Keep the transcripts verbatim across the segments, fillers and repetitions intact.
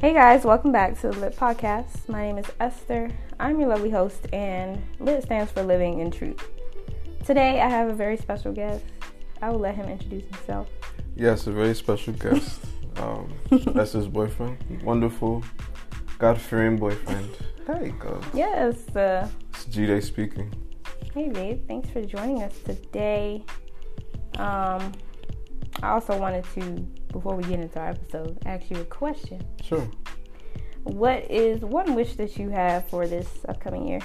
Hey guys, welcome back to the Lit Podcast. My name is Esther. I'm your lovely host, and Lit stands for Living in Truth. Today, I have a very special guest. I will let him introduce himself. Yes, a very special guest. um, that's his boyfriend. Wonderful, God-fearing boyfriend. There you go. Yes. Uh, it's Jide speaking. Hey babe, thanks for joining us today. Um, I also wanted to, before we get into our episode, ask you a question. Sure. What is one wish that you have for this upcoming year?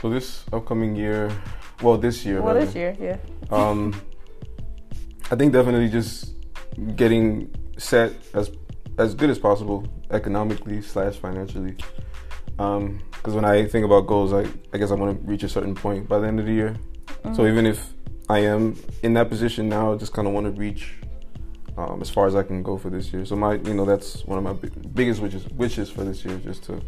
So this upcoming year, well, this year. Well, rather. this year, yeah. Um, I think definitely just getting set as as good as possible, economically slash financially. Um, because when I think about goals, I, I guess I want to reach a certain point by the end of the year. Mm-hmm. So even if I am in that position now, I just kind of want to reach Um, as far as I can go for this year. So my, you know, that's one of my b- biggest wishes, wishes for this year, just to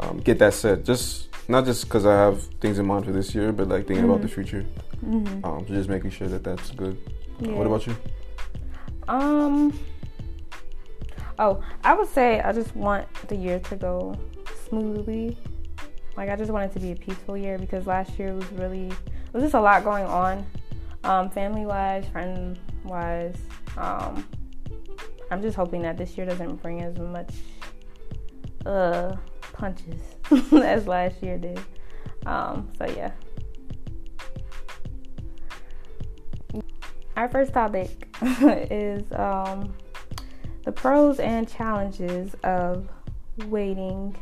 um, get that set. Just not just because I have things in mind for this year, but like thinking mm-hmm. about the future. Mm-hmm. Um, so just making sure that that's good. Yeah. Uh, what about you? Um. Oh, I would say I just want the year to go smoothly. Like I just want it to be a peaceful year, because last year was really it was just a lot going on, um, family wise, friend wise. Um, I'm just hoping that this year doesn't bring as much uh, punches as last year did. Um, so yeah. Our first topic is um, the pros and challenges of waiting,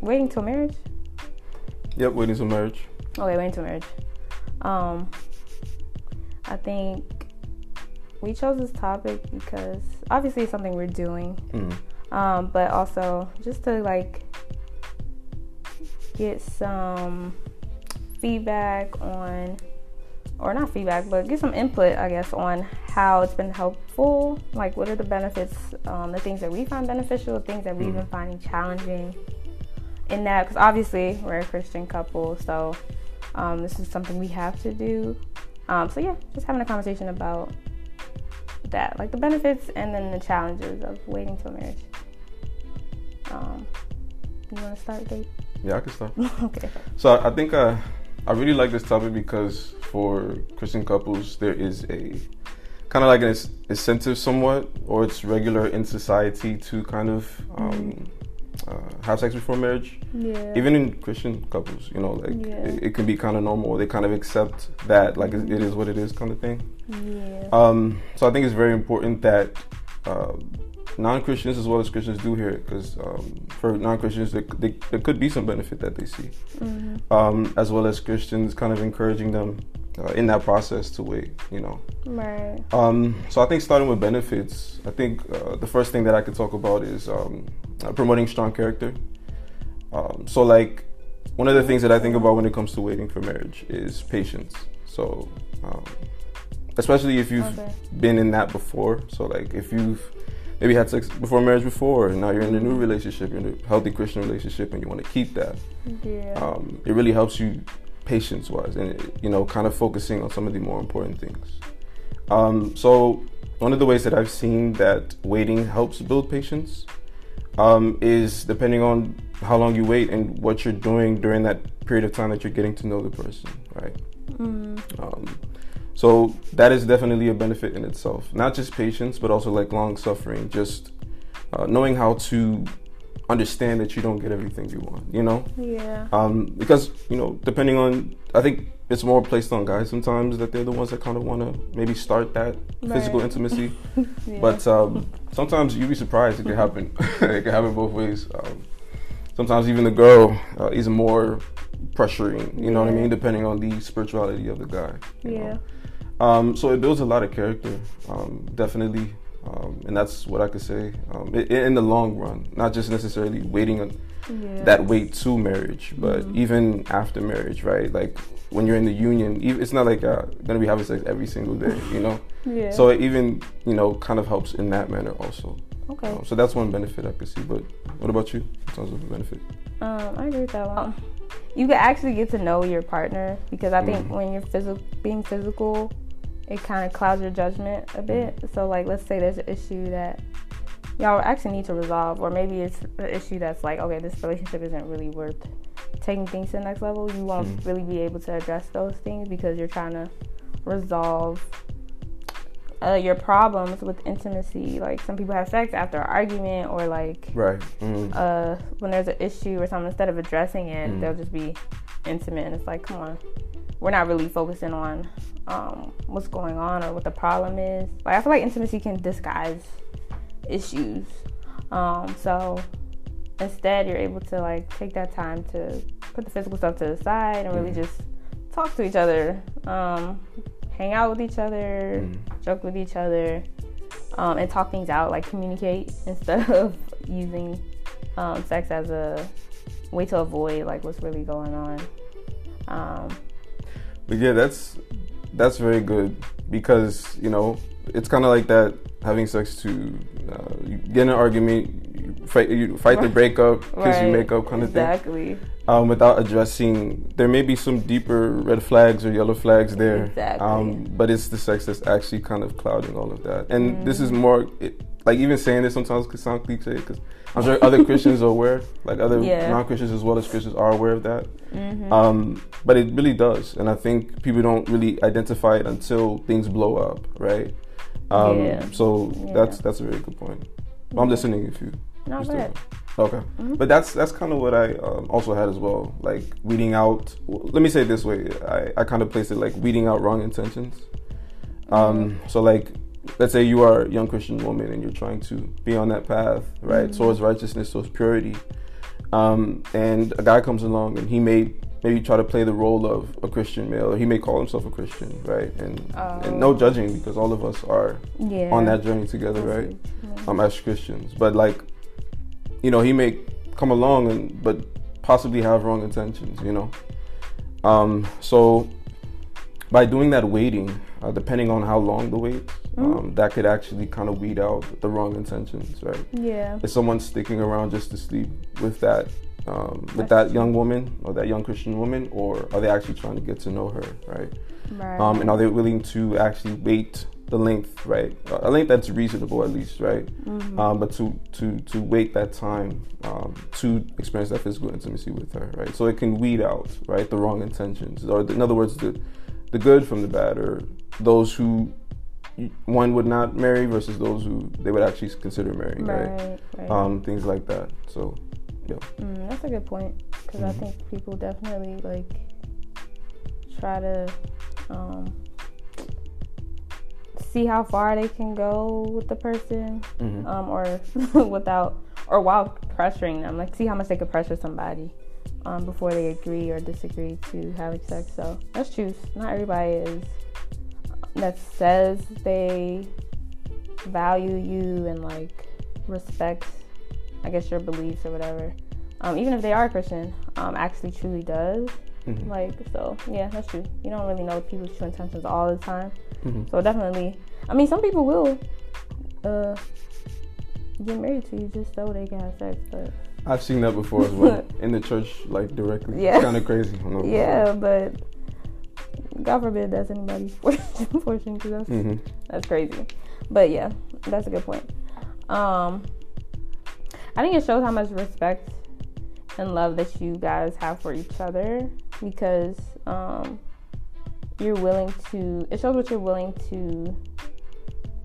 waiting till marriage. Yep, waiting till marriage. Okay, waiting till marriage. Um, I think. We chose this topic because obviously it's something we're doing, mm. um, but also just to like get some feedback on, or not feedback, but get some input, I guess, on how it's been helpful. Like, what are the benefits, um, the things that we find beneficial, the things that we've mm. been finding challenging in that, because obviously we're a Christian couple, so um, this is something we have to do. Um, so yeah, just having a conversation about that, like the benefits and then the challenges of waiting till marriage. Um, you want to start, babe? Yeah, I can start. Okay. So I think I, I really like this topic because for Christian couples, there is a kind of like an incentive somewhat, or it's regular in society to kind of um, uh, have sex before marriage. Yeah. Even in Christian couples, you know, like yeah. it, it can be kind of normal. They kind of accept that, like mm-hmm. it is what it is kind of thing. Yeah. Um, so I think it's very important that uh, non-Christians as well as Christians do hear it, because um, for non-Christians, there, they, there could be some benefit that they see, mm-hmm. um, as well as Christians kind of encouraging them uh, in that process to wait, you know. Right. Um, so I think starting with benefits, I think uh, the first thing that I could talk about is um, uh, promoting strong character. Um, so like one of the things that I think about when it comes to waiting for marriage is patience. So. Um, Especially if you've okay. been in that before. So, like, if you've maybe had sex before marriage before, and now you're in a new relationship, you're in a healthy Christian relationship, and you want to keep that. Yeah. Um, it really helps you patience-wise and, it, you know, kind of focusing on some of the more important things. Um, so, one of the ways that I've seen that waiting helps build patience um, is depending on how long you wait and what you're doing during that period of time that you're getting to know the person, right? Mm-hmm. Um, So that is definitely a benefit in itself. Not just patience, but also like long suffering, just uh, knowing how to understand that you don't get everything you want, you know? Yeah. Um, because, you know, depending on, I think it's more placed on guys sometimes that they're the ones that kind of want to maybe start that right. physical intimacy. yeah. But um, sometimes you'd be surprised it could happen. It could happen both ways. Um, sometimes even the girl uh, is more pressuring, you yeah. know what I mean? Depending on the spirituality of the guy. You yeah. know? Um, so it builds a lot of character, um, definitely, um, and that's what I could say um, it, in the long run. Not just necessarily waiting on yeah. that wait to marriage, but mm-hmm. even after marriage, right? Like when you're in the union, it's not like uh, gonna be having sex every single day, you know. yeah. So it even you know kind of helps in that manner also. Okay. Um, so that's one benefit I could see. But what about you in terms of a benefit? Um, I agree with that one. You can actually get to know your partner, because I think mm-hmm. when you're phys- being physical. It kind of clouds your judgment a bit. So, like, let's say there's an issue that y'all actually need to resolve, or maybe it's an issue that's like, okay, this relationship isn't really worth taking things to the next level. You won't mm-hmm. really be able to address those things because you're trying to resolve uh, your problems with intimacy. Like, some people have sex after an argument, or like right. mm-hmm. uh, when there's an issue or something, instead of addressing it, mm-hmm. they'll just be intimate, and it's like, come on, we're not really focusing on um, what's going on or what the problem is. Like, I feel like intimacy can disguise issues. Um, so instead, you're able to like take that time to put the physical stuff to the side and really mm. just talk to each other, um, hang out with each other, mm. joke with each other, um, and talk things out, like communicate, instead of using um, sex as a way to avoid like what's really going on. Um, but yeah, that's that's very good, because you know it's kind of like that. Having sex to uh, you get in an argument, you fight, you fight right. the breakup, kiss right. you make up kind of exactly. thing. Exactly. Um, without addressing, there may be some deeper red flags or yellow flags there. Exactly. Um, but it's the sex that's actually kind of clouding all of that. And mm. this is more, it, like even saying this sometimes could sound cliche, because I'm sure other Christians are aware, like other yeah. non-Christians as well as Christians are aware of that. Mm-hmm. Um, but it really does. And I think people don't really identify it until things blow up, right? Um, yeah. So yeah. that's that's a very good point. Yeah. I'm listening if you. No, go ahead. Okay. Mm-hmm. But that's that's kind of what I um, also had as well. Like weeding out. Let me say it this way. I, I kind of placed it like weeding out wrong intentions. Um, mm-hmm. So like, let's say you are a young Christian woman and you're trying to be on that path, right, mm-hmm. towards righteousness, towards purity. Um, and a guy comes along and he may maybe try to play the role of a Christian male, or he may call himself a Christian, right? And oh. and no judging, because all of us are yeah. on that journey together, right? Yeah. Um, as Christians. But like, you know, he may come along and but possibly have wrong intentions, you know? Um, so by doing that waiting, uh, depending on how long the wait, mm-hmm. um, that could actually kind of weed out the wrong intentions, right? Yeah. If someone's sticking around just to sleep with that, Um, with that young woman or that young Christian woman, or are they actually trying to get to know her, right? Right. Um, and are they willing to actually wait the length, right? A length that's reasonable, at least, right? Mm-hmm. Um, but to, to, to wait that time um, to experience that physical intimacy with her, right? So it can weed out, right, the wrong intentions, or the, in other words, the the good from the bad, or those who one would not marry versus those who they would actually consider marrying, right? Right, right. Um, things like that. So. Yeah. Mm, that's a good point, because mm-hmm. I think people definitely like try to um, see how far they can go with the person, mm-hmm. um, or without or while pressuring them, like see how much they could pressure somebody um, before they agree or disagree to having sex. So that's true. Not everybody is that says they value you and like respects, I guess, your beliefs or whatever. Um, even if they are Christian, um, actually truly does. Mm-hmm. Like, so, yeah, that's true. You don't really know people's true intentions all the time. Mm-hmm. So definitely, I mean, some people will uh, get married to you just so they can have sex. But I've seen that before as well. In the church, like, directly. Yeah. It's kind of crazy. Yeah, but God forbid that's anybody's fortune, because that's, mm-hmm. that's crazy. But, yeah, that's a good point. Um... I think it shows how much respect and love that you guys have for each other, because um, you're willing to, it shows what you're willing to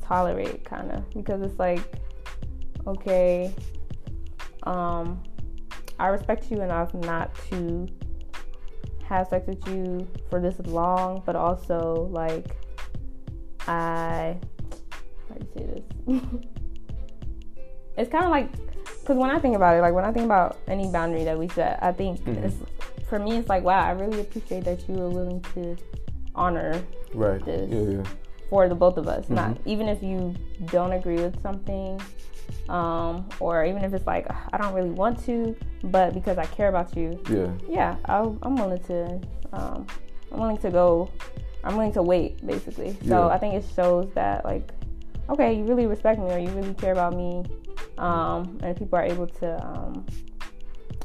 tolerate, kind of, because it's like, okay, um, I respect you enough not to have sex with you for this long, but also, like, I, how do you say this? It's kind of like, because when I think about it, like when I think about any boundary that we set, I think mm-hmm. it's, for me, it's like, wow, I really appreciate that you were willing to honor right. this yeah, yeah. for the both of us. Mm-hmm. Not even if you don't agree with something, um, or even if it's like, I don't really want to, but because I care about you, yeah, yeah, I'll, I'm willing to, um, I'm willing to go, I'm willing to wait, basically. So yeah. I think it shows that, like, okay, you really respect me, or you really care about me. Um, and people are able to, um,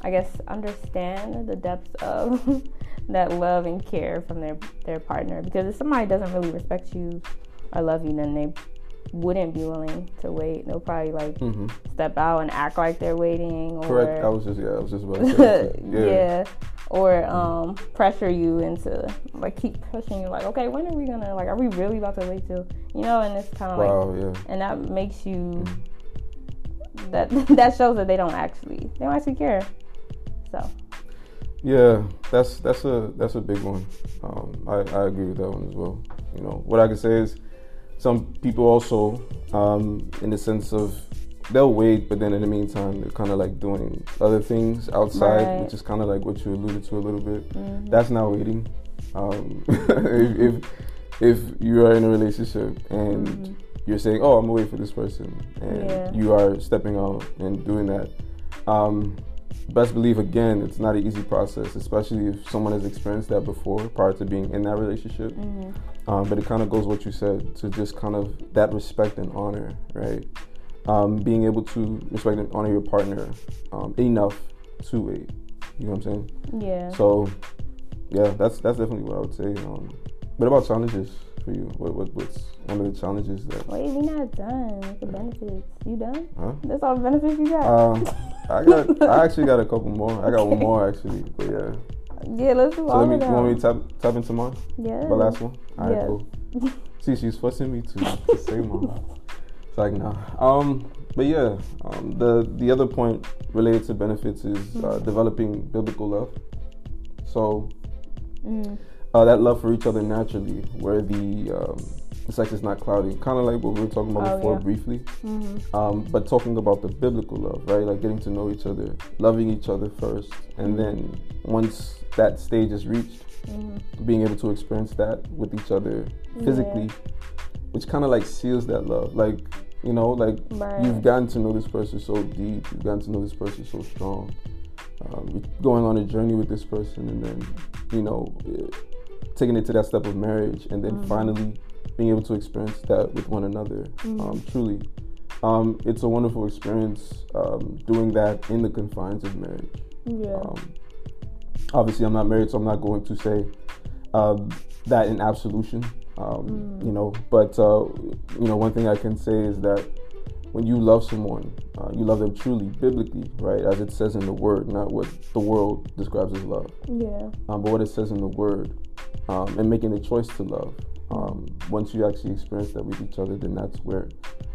I guess, understand the depths of that love and care from their, their partner. Because if somebody doesn't really respect you or love you, then they wouldn't be willing to wait. They'll probably like mm-hmm. step out and act like they're waiting. Or, correct. I was just yeah, I was just about to say yeah. yeah. Or um, pressure you into like keep pushing you like, okay, when are we gonna like are we really about to wait till you know? And it's kind of wow, like yeah. and that makes you mm-hmm. that that shows that they don't actually they don't actually care. So yeah, that's that's a that's a big one. Um, I I agree with that one as well. You know what I can say is some people also um, in the sense of they'll wait, but then in the meantime, they're kind of like doing other things outside, right. which is kind of like what you alluded to a little bit. Mm-hmm. That's not waiting. Um, if, if if you are in a relationship and mm-hmm. you're saying, oh, I'm away for this person, and yeah. you are stepping out and doing that, um, best believe, again, it's not an easy process, especially if someone has experienced that before prior to being in that relationship. Mm-hmm. Um, but it kind of goes what you said, to just kind of that respect and honor, right? Um, being able to respect and honor your partner um, enough to wait. You know what I'm saying? Yeah. So, yeah, that's that's definitely what I would say. Um, what about challenges for you? What, what what's one of the challenges that? Wait, we're not done with the benefits. You done? Huh? That's all the benefits you got. Um, I got. I actually got a couple more. I got okay. one more actually, but yeah. Yeah, let's do so all let me, of them. You want me to tap tap into mine? Yeah. The last one. All right, yeah. cool. See, she's forcing me to, to say mine. It's like, nah. Um, but yeah, um, the, the other point related to benefits is uh, developing biblical love. So mm. uh, that love for each other naturally, where the, um, the sex is not cloudy. Kind of like what we were talking about oh, before yeah. briefly. Mm-hmm. Um, but talking about the biblical love, right? Like getting to know each other, loving each other first. And then once that stage is reached, mm-hmm. being able to experience that with each other physically. Yeah. Which kind of like seals that love. Like, you know, like right. you've gotten to know this person so deep. You've gotten to know this person so strong. Um, you're going on a journey with this person and then, you know, it, taking it to that step of marriage and then mm-hmm. finally being able to experience that with one another. Mm-hmm. Um, truly. Um, it's a wonderful experience um, doing that in the confines of marriage. Yeah. Um, obviously, I'm not married, so I'm not going to say um, that in absolution. Um, mm. You know, but uh, you know, one thing I can say is that when you love someone, uh, you love them truly, biblically, right? As it says in the Word, not what the world describes as love. Yeah. Um, but what it says in the Word, um, and making the choice to love. Um, once you actually experience that with each other, then that's where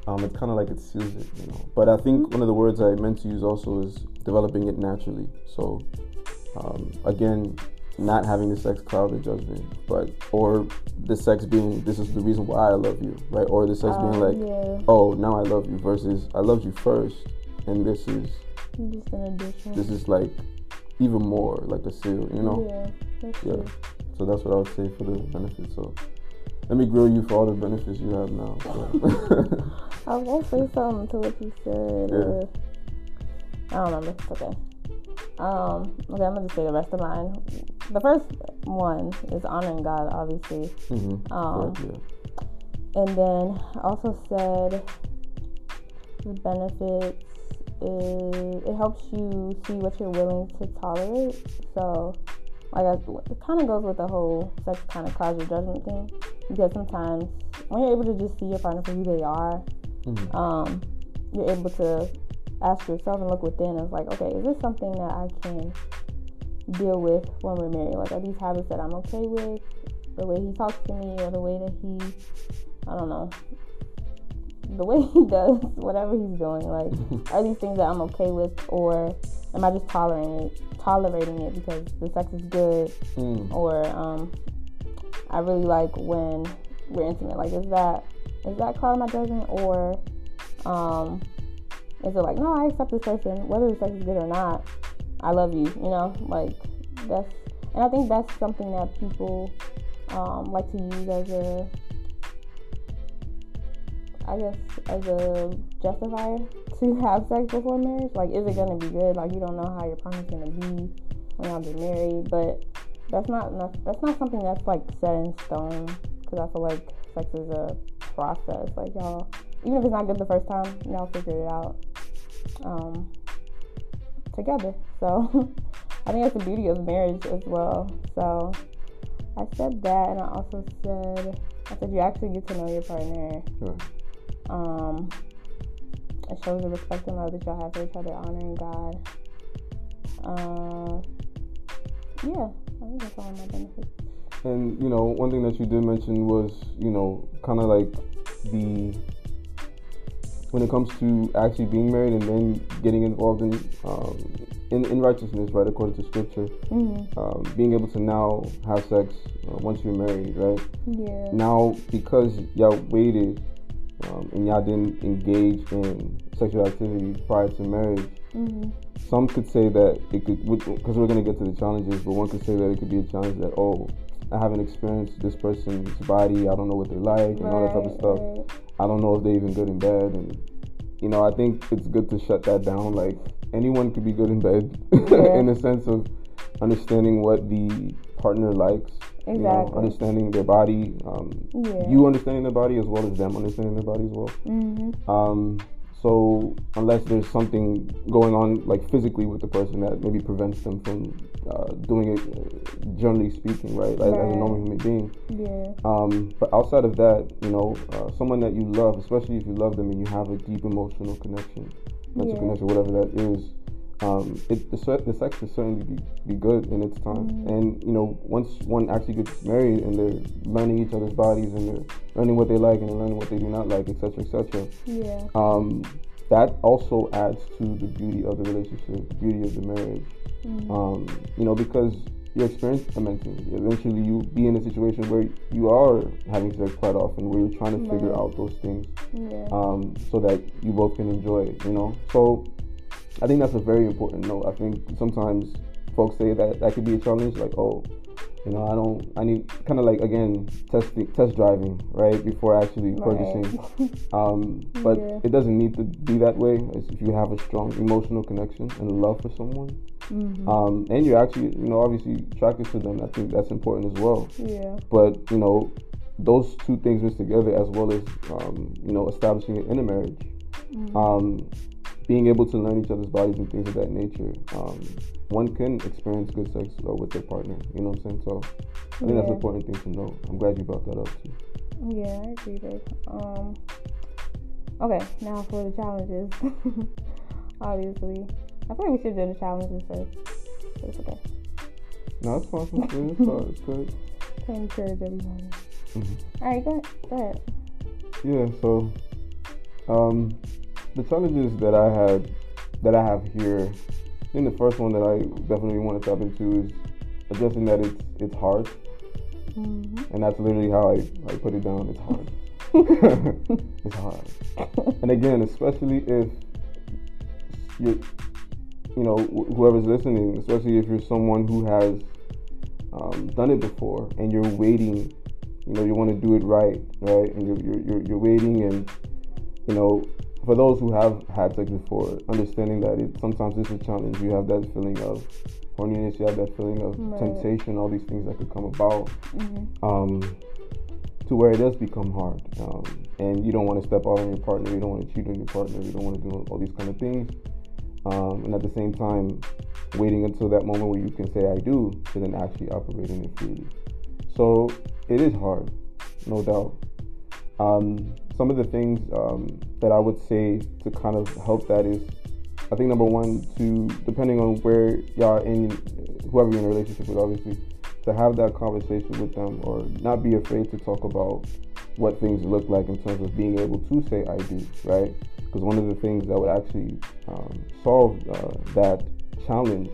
um, it's kind of like it seals it, you know. But I think mm-hmm. one of the words I meant to use also is developing it naturally. So um, again. Not having the sex cloud the judgment, but or the sex being this is the reason why I love you, right? Or the sex um, being like, yeah. oh, now I love you versus I loved you first, and this is just an addition. This is like even more like a seal, you know? Yeah, that's yeah. True. So that's what I would say for the benefits. So let me grill you for all the benefits you have now. So. I was gonna say something to what you said. Yeah. I don't remember. It's okay. Um, okay, I'm going to say the rest of mine. The first one is honoring God, obviously. Mm-hmm. Um, right, yeah. And then I also said the benefits is it helps you see what you're willing to tolerate. So, like, I, it kind of goes with the whole sex kind of clouds your judgment thing. Because sometimes when you're able to just see your partner for who they are, mm-hmm. um, you're able to ask yourself and look within. It's like, okay, is this something that I can deal with when we're married? Like, are these habits that I'm okay with? The way he talks to me, or the way that he, I don't know, the way he does whatever he's doing. Like, are these things that I'm okay with, or am I just tolerating it, tolerating it because the sex is good, mm. or um, I really like when we're intimate. Like, is that is that cloud my judgment, or um? Is it like, no, I accept this person, whether the sex is good or not, I love you, you know? Like, that's, and I think that's something that people um, like to use as a, I guess, as a justifier to have sex before marriage. Like, is it going to be good? Like, you don't know how your partner's going to be when y'all get married, but that's not enough, that's not something that's, like, set in stone, because I feel like sex is a process. Like, y'all, even if it's not good the first time, y'all figure it out. Um, together. So I think that's the beauty of marriage as well. So I said that, and I also said I said you actually get to know your partner. Sure. Um, it shows the respect and love that y'all have for each other, honoring God. Uh, yeah, I think that's all my benefits. And, you know, one thing that you did mention was, you know, kind of like the, when it comes to actually being married and then getting involved in um, in, in righteousness, right, according to scripture, mm-hmm. um, being able to now have sex uh, once you're married, right? Yeah. Now, because y'all waited um, and y'all didn't engage in sexual activity prior to marriage, mm-hmm. some could say that it could, because we're going to get to the challenges, but one could say that it could be a challenge that, oh, I haven't experienced this person's body, I don't know what they like, and right, all that type of stuff. Right. I don't know if they're even good in bed, and, you know, I think it's good to shut that down. Like, anyone could be good in bed, yeah. in the sense of understanding what the partner likes, exactly. you know, understanding their body, um, yeah. you understanding their body as well as them understanding their body as well. Mm-hmm. Um, so, unless there's something going on, like, physically with the person that maybe prevents them from uh, doing it, uh, generally speaking, right? Like, right. as a normal human being. Yeah. Um, but outside of that, you know, uh, someone that you love, especially if you love them and you have a deep emotional connection, mental yeah. connection, whatever that is, um, it, the, the sex will certainly be, be good in its time. Mm-hmm. And, you know, once one actually gets married and they're learning each other's bodies and they're learning what they like and they're learning what they do not like, et cetera, et cetera. Yeah. Um, that also adds to the beauty of the relationship, the beauty of the marriage. Mm-hmm. Um, you know, because your experience immensely. Eventually you be in a situation where you are having sex quite often, where you're trying to figure right. out those things yeah. um, so that you both can enjoy it, you know? So I think that's a very important note. I think sometimes folks say that that could be a challenge, like, oh, you know, I don't, I need, kind of like, again, test test driving, right, before actually purchasing. Right. Um, but yeah. it doesn't need to be that way. It's if you have a strong emotional connection and love for someone, mm-hmm. um, and you're actually, you know, obviously attracted to them, I think that's important as well. Yeah. But, you know, those two things mixed together, as well as, um, you know, establishing it in a marriage, mm-hmm. um, being able to learn each other's bodies and things of that nature, um, one can experience good sex with their partner, you know what I'm saying? So I think yeah. that's an important thing to know. I'm glad you brought that up too. Yeah, I agree, babe. Um, okay, now for the challenges. Obviously. I feel like we should do the challenges first. So it's okay. No, it's fine. It's all, it's good. To encourage everybody. Mm-hmm. Alright, go ahead. Go ahead. Yeah, so um, the challenges that I had, that I have here, I think the first one that I definitely want to tap into is addressing that it's it's hard, mm-hmm. and that's literally how I, I put it down. It's hard. It's hard. And again, especially if you you know wh- whoever's listening, especially if you're someone who has um, done it before and you're waiting, you know, you want to do it right, right, and you're you're you're, you're waiting, and you know. For those who have had sex before, understanding that it sometimes it's a challenge. You have that feeling of horniness, you have that feeling of right. temptation, all these things that could come about, mm-hmm. um, to where it does become hard. Um, and you don't want to step out on your partner, you don't want to cheat on your partner, you don't want to do all these kind of things. Um, and at the same time, waiting until that moment where you can say, I do, to then actually operate in it freely. So it is hard, no doubt. Um, some of the things um, that I would say to kind of help that is, I think number one, to, depending on where y'all in, whoever you're in a relationship with, obviously, to have that conversation with them, or not be afraid to talk about what things look like in terms of being able to say I do, right? Because one of the things that would actually um, solve uh, that challenge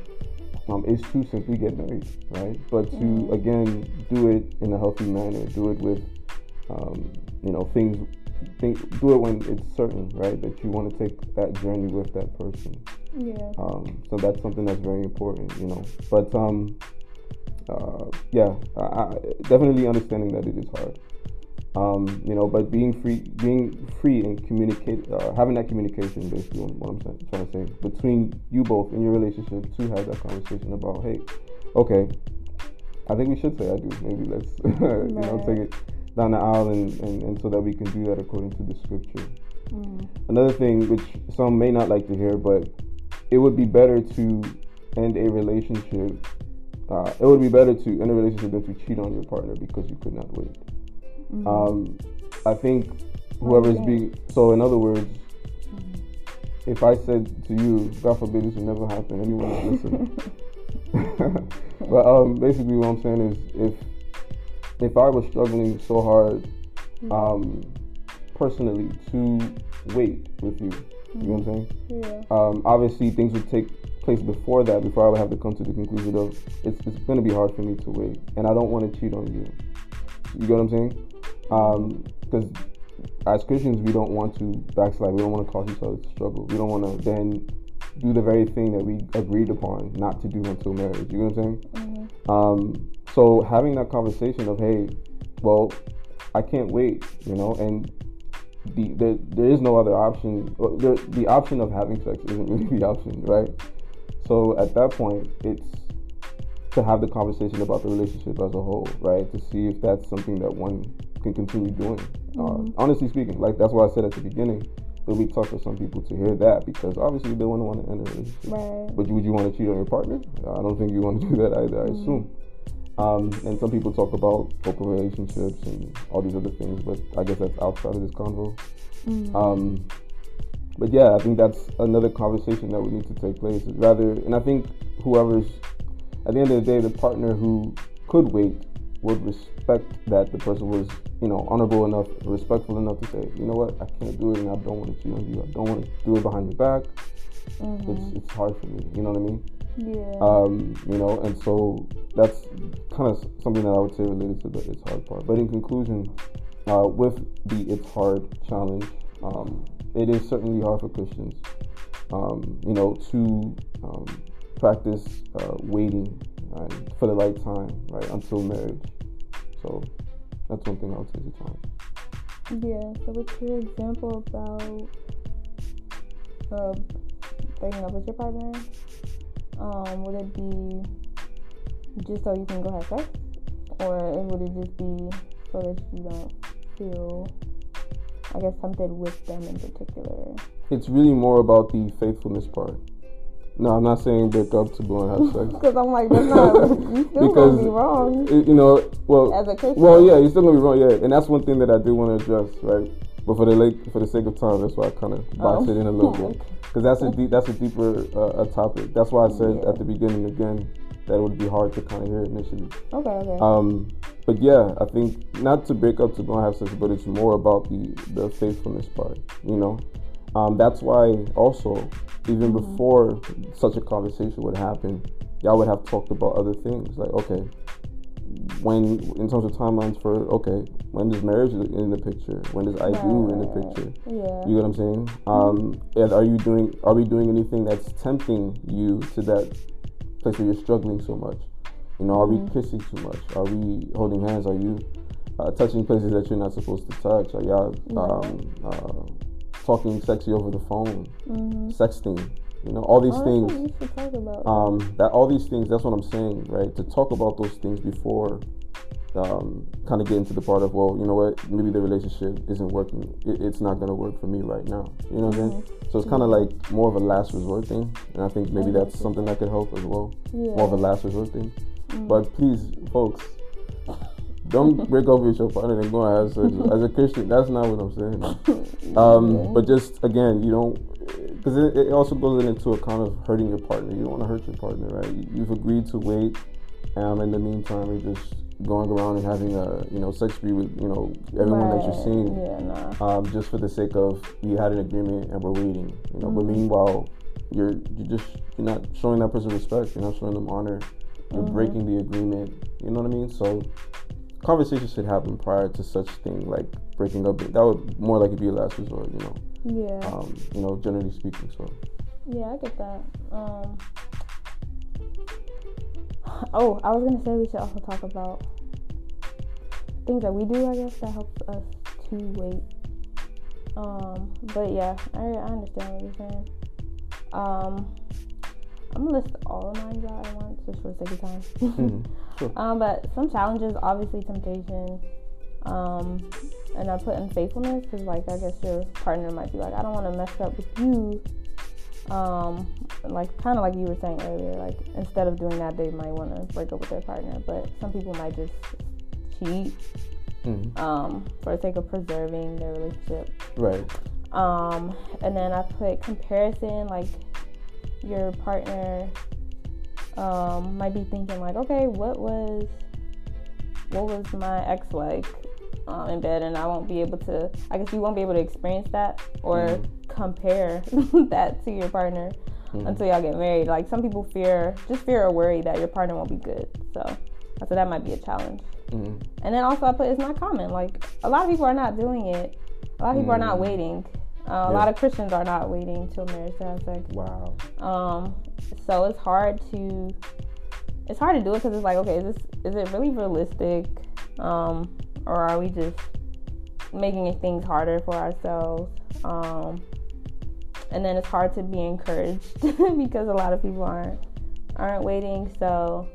um, is to simply get married, right? But to, mm-hmm. again, do it in a healthy manner, do it with, um, you know, things, think, do it when it's certain, right, that you want to take that journey with that person. Yeah. Um, so that's something that's very important, you know. But, um, uh, yeah, I, I definitely understanding that it is hard. Um, you know, but being free, being free and communicate, uh, having that communication, basically, what I'm trying to say, between you both in your relationship, to have that conversation about, hey, okay, I think we should say I do. Maybe let's, you know, take it down the aisle, and, and, and so that we can do that according to the scripture. Mm. Another thing, which some may not like to hear, but it would be better to end a relationship. Uh, it would be better to end a relationship than to cheat on your partner because you could not wait. Mm. Um, I think whoever is being. So in other words, mm-hmm. if I said to you, God forbid this would never happen, anyone is listening. But um, basically, what I'm saying is, if if I was struggling so hard, mm-hmm. um, personally, to wait with you, mm-hmm. you know what I'm saying? Yeah. Um, obviously, things would take place before that, before I would have to come to the conclusion of it's it's going to be hard for me to wait, and I don't want to cheat on you. You get what I'm saying? Because um, as Christians, we don't want to backslide. We don't want to cause each other to struggle. We don't want to then do the very thing that we agreed upon not to do until marriage. You know what I'm saying? Mm-hmm. Um, so having that conversation of, hey, well, I can't wait, you know, and the, the there is no other option. The, the option of having sex isn't really the option, right? So at that point, it's to have the conversation about the relationship as a whole, right? To see if that's something that one can continue doing. Mm-hmm. Uh, honestly speaking, like that's why I said at the beginning, it'll be tough for some people to hear that because obviously they wouldn't want to end a relationship. Right. But would you want to cheat on your partner? I don't think you want to do that either, mm-hmm. I assume. Um, and some people talk about open relationships and all these other things, but I guess that's outside of this convo. Mm-hmm. Um, But yeah, I think that's another conversation that would need to take place. Is rather, and I think whoever's, at the end of the day, the partner who could wait would respect that the person was, you know, honorable enough, respectful enough to say, you know what, I can't do it and I don't want to cheat on you. I don't want to do it behind your back. Mm-hmm. It's it's hard for me. You know what I mean? Yeah. Um, you know, and so that's kind of something that I would say related to the it's hard part. But in conclusion, uh, with the it's hard challenge, um, it is certainly hard for Christians, um, you know, to um, practice uh, waiting right, for the right time, right, until marriage. So that's one thing I would take the time. Yeah, so with your example about uh, breaking up with your partner, um, would it be just so you can go have sex? Or would it just be so that you don't feel... I guess tempted with them in particular. It's really more about the faithfulness part. No, I'm not saying break up to go and have sex. Because I'm like, that's not, you still going to be wrong. It, you know, well, as a Christian. Well, yeah, you're still going to be wrong, yeah. And that's one thing that I do want to address, right? But for the like, for the sake of time, that's why I kind of boxed it in a little bit. Because that's a deep, that's a deeper uh, a topic. That's why I said yeah. at the beginning, again, that it would be hard to kind of hear initially. Okay, okay. Um, but yeah, I think not to break up to go and have sex, but it's more about the, the faithfulness part, you know? Um, that's why also, even mm-hmm. before such a conversation would happen, y'all would have talked about other things. Like, okay, when, in terms of timelines for, okay, when does marriage in the picture? When does I yeah. do in the picture? Yeah. You know what I'm saying? Um, mm-hmm. And are you doing, are we doing anything that's tempting you to that place where you're struggling so much? You know, are we mm-hmm. kissing too much? Are we holding hands? Are you uh, touching places that you're not supposed to touch? Are y'all um, uh, talking sexy over the phone? Mm-hmm. Sexting? You know, all these oh, things. That's what you should talk about. Um, that all these things. That's what I'm saying, right? To talk about those things before, um, kind of getting to the part of, well, you know what? Maybe the relationship isn't working. It, it's not gonna work for me right now. You know what mm-hmm. I'm saying? So it's kind of like more of a last resort thing, and I think maybe that's something that could help as well. Yeah. More of a last resort thing. Mm. But please, folks, don't break up with your partner and go and have sex. As a Christian, that's not what I'm saying. Um, yeah. But just, again, you don't, because it, it also goes into a kind of hurting your partner. You don't want to hurt your partner, right? You, you've agreed to wait. Um, in the meantime, you're just going around and having a, you know, sex spree with, you know, everyone right. that you're seeing. Yeah, nah. Um, just for the sake of, you had an agreement and we're waiting, you know. Mm-hmm. But meanwhile, you're, you're just, you're not showing that person respect. You're not showing them honor. You're mm-hmm. breaking the agreement, you know what I mean? So conversations should happen prior to such thing, like breaking up. That would more like be a last resort, you know? Yeah. Um, you know, generally speaking, so. Yeah, I get that. Um, oh, I was going to say we should also talk about things that we do, I guess, that helps us to wait. Um, but yeah, I, I understand what you're saying. Um... I'm gonna list all of mine out at once just for the sake of time. mm, sure. um, but some challenges, obviously temptation, um, and I put unfaithfulness because, like, I guess your partner might be like, I don't want to mess up with you. Um, like, kind of like you were saying earlier, like instead of doing that, they might want to break up with their partner. But some people might just cheat mm-hmm. um, for the sake of preserving their relationship. Right. Um, and then I put comparison, like your partner um, might be thinking like, okay, what was what was my ex like um, in bed, and I won't be able to. I guess you won't be able to experience that or mm-hmm. compare that to your partner mm-hmm. until y'all get married. Like some people fear, just fear or worry that your partner won't be good. So I said that might be a challenge. Mm-hmm. And then also I put it's not common. Like a lot of people are not doing it. A lot of people mm. are not waiting. Uh, yeah. A lot of Christians are not waiting till marriage to have sex. Wow. Um. So it's hard to, it's hard to do it because it's like, okay, is this is it really realistic, um, or are we just making things harder for ourselves? Um. And then it's hard to be encouraged because a lot of people aren't aren't waiting. So.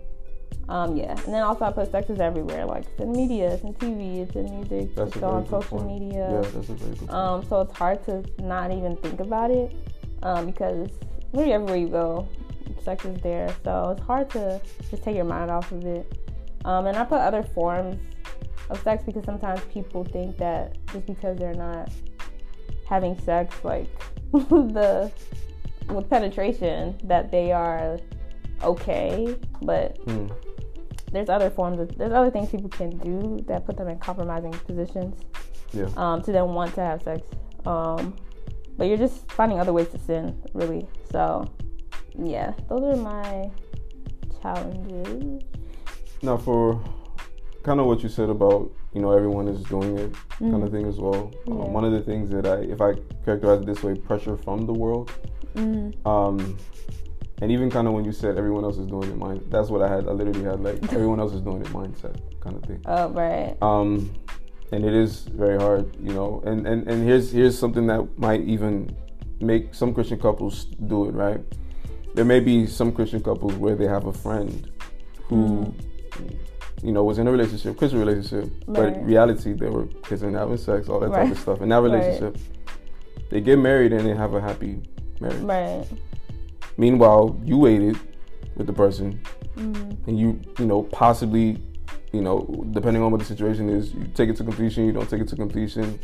Um, yeah, and then also I put sex is everywhere, like it's in media, it's in T V, it's in music, that's it's on social point. media. Yeah, that's a very good point. Um, so it's hard to not even think about it, um, because really everywhere you go, sex is there. So it's hard to just take your mind off of it. Um, and I put other forms of sex because sometimes people think that just because they're not having sex, like the with penetration, that they are okay, but. Hmm. There's other forms of, there's other things people can do that put them in compromising positions yeah. um, to then want to have sex. Um, but you're just finding other ways to sin, really. So, yeah, those are my challenges. Now, for kind of what you said about, you know, everyone is doing it mm-hmm. kind of thing as well. Yeah. Um, one of the things that I, if I characterize it this way, pressure from the world. Mm-hmm. Um, And even kind of when you said everyone else is doing it, mine, that's what I had. I literally had like everyone else is doing it mindset kind of thing. Oh, right. Um, and it is very hard, you know, and, and, and here's here's something that might even make some Christian couples do it, right? There may be some Christian couples where they have a friend who, mm. you know, was in a relationship, Christian relationship, right. but in reality they were kissing, having sex, all that right. type of stuff. In that relationship, right. they get married and they have a happy marriage. Right. Meanwhile, you waited with the person, mm-hmm. and you, you know, possibly, you know, depending on what the situation is, you take it to completion, you don't take it to completion,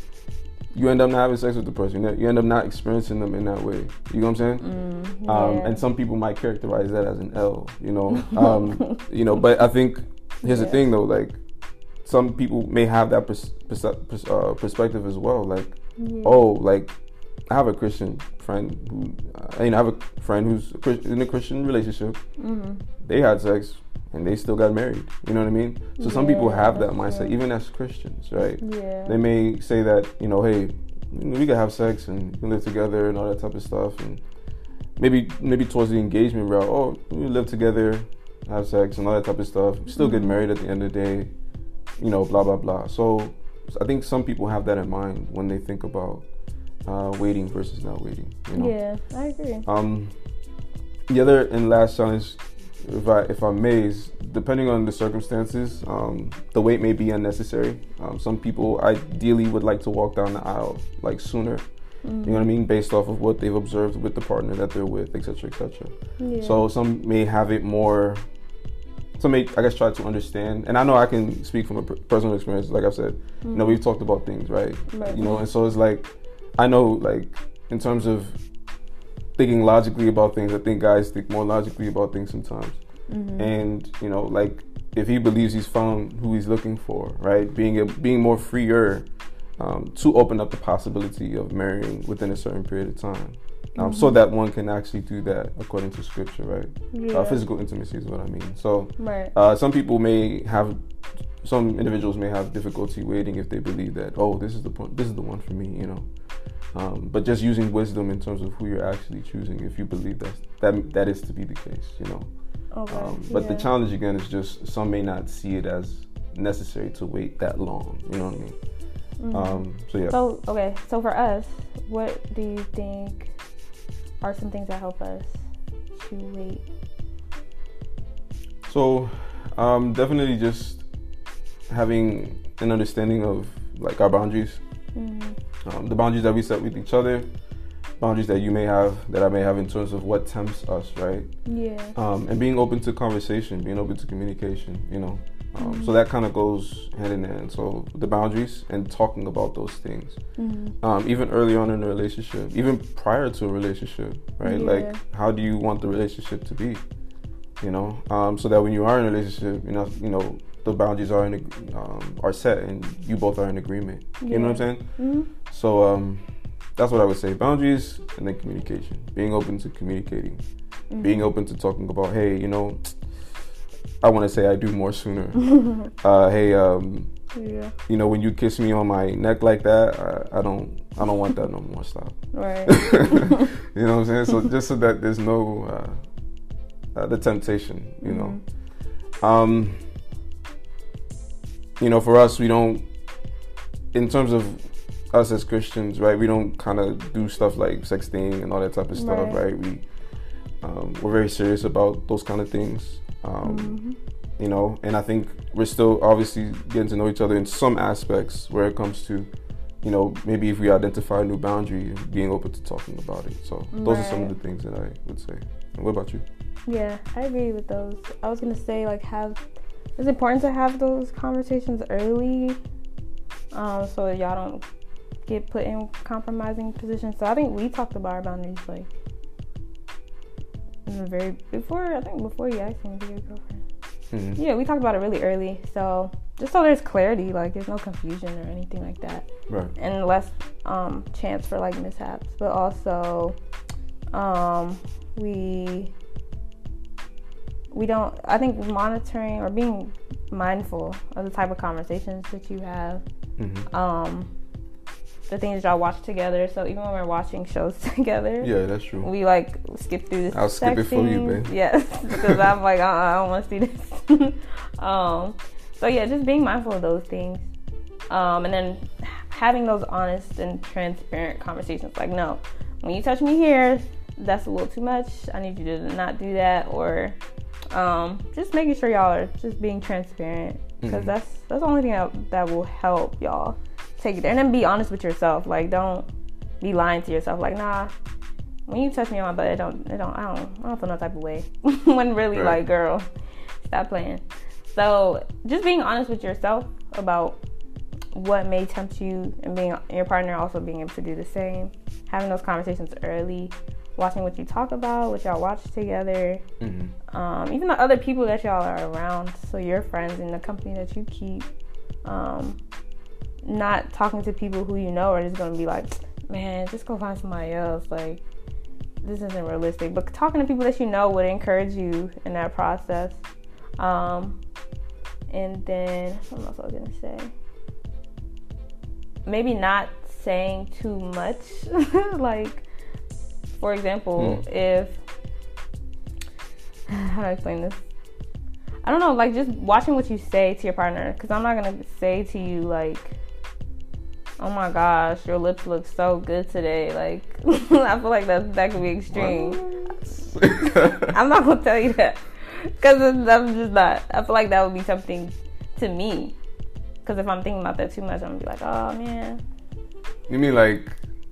you end up not having sex with the person. You end up not experiencing them in that way. You know what I'm saying? Mm, yeah. um, and some people might characterize that as an L, you know. Um, you know, but I think, here's yeah. the thing, though, like, some people may have that pers- pers- uh, perspective as well. Like, yeah. oh, like, I have a Christian friend who, I mean, I have a friend who's a Christ, in a Christian relationship. Mm-hmm. They had sex and they still got married. You know what I mean? So yeah, some people have that mindset, true. Even as Christians, right? Yeah. They may say that, you know, hey, we can have sex and we can live together and all that type of stuff. And maybe maybe towards the engagement route, oh, we live together, have sex and all that type of stuff. Still mm-hmm. get married at the end of the day, you know, blah, blah, blah. So, so I think some people have that in mind when they think about Uh, waiting versus not waiting, you know? Yeah, I agree. Um, the other and last challenge, if I if I may, is depending on the circumstances, um, the wait may be unnecessary. Um, some people ideally would like to walk down the aisle like sooner. Mm-hmm. You know what I mean? Based off of what they've observed with the partner that they're with, et cetera, et cetera. Yeah. So some may have it more. Some may, I guess, try to understand. And I know I can speak from a personal experience. Like I've said, mm-hmm. you know, we've talked about things, right? Right. You know, and so it's like. I know, like, in terms of thinking logically about things, I think guys think more logically about things sometimes. Mm-hmm. And, you know, like, if he believes he's found who he's looking for, right, being a, being more freer um, to open up the possibility of marrying within a certain period of time. Um, mm-hmm. So that one can actually do that according to scripture, right? Yeah. Uh, physical intimacy is what I mean. So right. uh, some people may have... Some individuals may have difficulty waiting if they believe that, oh, this is the point, this is the one for me, you know. Um, but just using wisdom in terms of who you're actually choosing, if you believe that's, that that is to be the case, you know. Okay. Um, but yeah. the challenge again is just some may not see it as necessary to wait that long, you know what I mean? Mm-hmm. Um, so yeah. So okay, so for us, what do you think are some things that help us to wait? So um, definitely just. Having an understanding of like our boundaries, mm-hmm. um, the boundaries that we set with each other, boundaries that you may have, that I may have in terms of what tempts us, right? Yeah. Um, and being open to conversation, being open to communication, you know, Um, mm-hmm. So that kind of goes hand in hand. So the boundaries and talking about those things, mm-hmm. um, even early on in a relationship, even prior to a relationship, right? Yeah. Like, how do you want the relationship to be? You know, um, so that when you are in a relationship, you know, you know the boundaries are in, um, are set, and you both are in agreement. Yeah. You know what I'm saying? Mm-hmm. So um, that's what I would say: boundaries and then communication. Being open to communicating, mm-hmm. being open to talking about, hey, you know. I want to say I do more sooner. uh, hey, um, yeah. you know, when you kiss me on my neck like that, I, I don't, I don't want that no more. Stop. Right. You know what I'm saying? So just so that there's no uh, uh, the temptation, you mm-hmm. know. Um, you know, for us, we don't. In terms of us as Christians, right? We don't kind of do stuff like sexting and all that type of stuff, right? right? We um, we're very serious about those kind of things. Um, mm-hmm. You know, and I think we're still obviously getting to know each other in some aspects where it comes to, you know, maybe if we identify a new boundary, being open to talking about it. So those right. are some of the things that I would say. And what about you? Yeah, I agree with those. I was going to say, like, have, it's important to have those conversations early um, so that y'all don't get put in compromising positions. So I think we talked about our boundaries, like, very before I think before you asked me to be your girlfriend. Mm-hmm. Yeah, we talked about it really early. So just so there's clarity, like there's no confusion or anything like that. Right. And less um, chance for like mishaps. But also um, we we don't I think monitoring or being mindful of the type of conversations that you have. Mm-hmm. Um the things y'all watch together. So even when we're watching shows together, yeah, that's true. We like skip through this. I'll skip it for you, babe. Yes, because I'm like, uh, uh-uh, I don't want to see this. um, so yeah, just being mindful of those things, um, and then having those honest and transparent conversations. Like, no, when you touch me here, that's a little too much. I need you to not do that, or um, just making sure y'all are just being transparent, because mm-hmm. that's that's the only thing that, that will help y'all. Take it there, and then be honest with yourself. Like, don't be lying to yourself. Like, nah, when you touch me on my butt, it don't, it don't, I don't, I don't feel no type of way. When really, right. like, girl, stop playing. So, just being honest with yourself about what may tempt you, and being your partner also being able to do the same. Having those conversations early, watching what you talk about, what y'all watch together, mm-hmm. um, even the other people that y'all are around. So your friends and the company that you keep. Um, Not talking to people who you know are just going to be like, man, just go find somebody else. Like, this isn't realistic. But talking to people that you know would encourage you in that process. Um, and then, what else I was going to say? Maybe not saying too much. Like, for example, mm. if... How do I explain this? I don't know. Like, just watching what you say to your partner. Because I'm not going to say to you, like... oh my gosh, your lips look so good today. Like, I feel like that that could be extreme. I'm not gonna tell you that, because I'm just not. I feel like that would be something to me, because if I'm thinking about that too much, I'm gonna be like, oh man. You mean like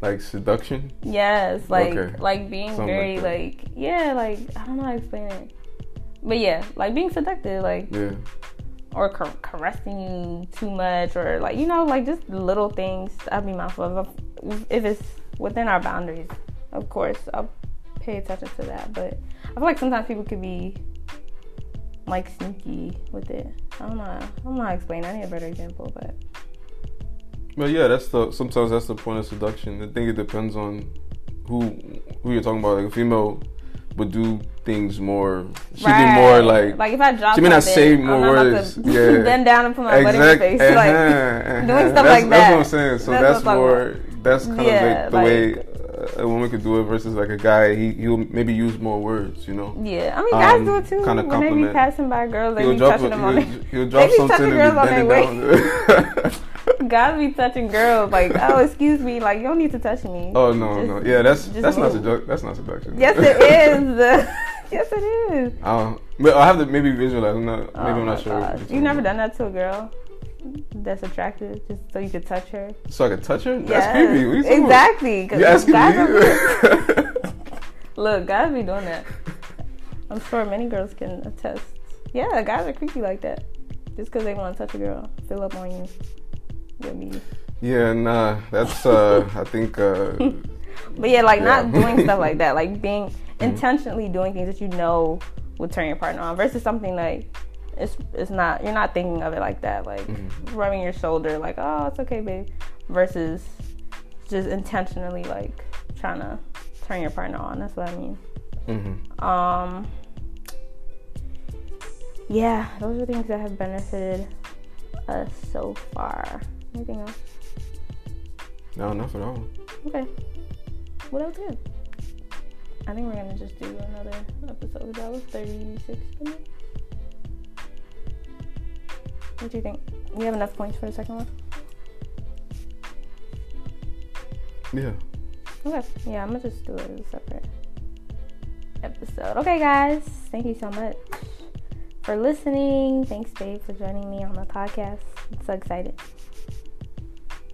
like seduction? Yes, like okay. like being something very like, like yeah, like I don't know how to explain it, but yeah, like being seductive, like yeah. Or ca- caressing you too much, or like, you know, like just little things. I'll be mindful of if it's within our boundaries, of course. I'll pay attention to that, but I feel like sometimes people could be like sneaky with it. I don't know. I don't know how to explain. I need a better example, but. But yeah, that's the sometimes that's the point of seduction. I think it depends on who who you're talking about. Like a female would do things more. She right. did more like. Like if I drop. She may not say more words. To yeah. Bend down and put my exactly. butt in your face. Uh-huh, like uh-huh. doing stuff that's, like that. That's what I'm saying. So that's, that's more. That's kind yeah, of like the like, way a woman could do it versus like a guy. He he'll maybe use more words. You know. Yeah, I mean guys um, do it too. Kind of compliment. When they be passing by girls, they he'll be touching a, them on. He'll, their, he'll drop they be something touching girls and be on their way. Guys be touching girls like, oh, excuse me, like you don't need to touch me. Oh no, just, no, yeah, that's that's move. Not seduction. That's not seduction. Yes, it is. Yes, it is. Um, but I have to maybe visualize. I'm not, oh, maybe I'm not sure. You've never done that to a girl that's attractive, just so you could touch her. So I could touch her? Yes. That's creepy. What are you talking exactly. About? You asking me? Look, guys be doing that. I'm sure many girls can attest. Yeah, guys are creepy like that. Just because they want to touch a girl, fill up on you with me. Yeah, nah, that's, uh, I think... Uh, but yeah, like, yeah. not doing stuff like that. Like, being mm-hmm. intentionally doing things that you know will turn your partner on versus something like, it's it's not, you're not thinking of it like that. Like, mm-hmm. rubbing your shoulder, like, oh, it's okay, babe. Versus just intentionally, like, trying to turn your partner on. That's what I mean. Mm-hmm. Um... Yeah, those are things that have benefited us so far. Anything else? No, not at all. Okay. What else is? I think we're going to just do another episode. That was thirty-six minutes. What do you think? We have enough points for the second one? Yeah. Okay. Yeah, I'm going to just do it as a separate episode. Okay, guys. Thank you so much for listening. Thanks, babe, for joining me on the podcast. I'm so excited.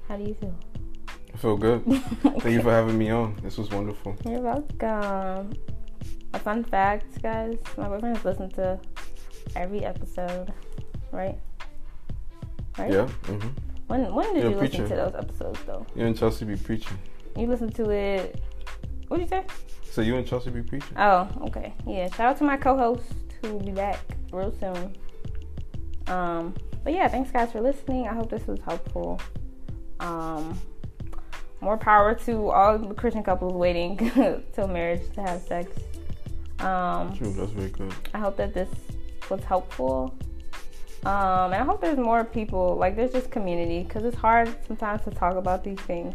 How do you feel? I feel good. Thank you for having me on. This was wonderful. You're welcome. A fun fact, guys, my boyfriend has listened to every episode, right? Right? Yeah. Mm-hmm. When when did You're you listen preacher. to those episodes, though? You and Chelsea be preaching. You listened to it... What'd you say? So you and Chelsea be preaching. Oh, okay. Yeah, shout out to my co-host who will be back real soon. Um, but yeah, thanks guys for listening. I hope this was helpful. Um, more power to all the Christian couples waiting till marriage to have sex. Um, True, that's very good. I hope that this was helpful. Um, and I hope there's more people, like there's just community, because it's hard sometimes to talk about these things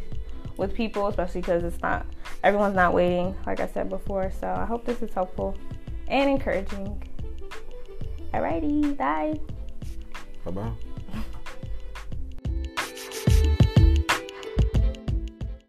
with people, especially because it's not, everyone's not waiting, like I said before. So I hope this is helpful and encouraging. Alrighty, bye. Bye-bye.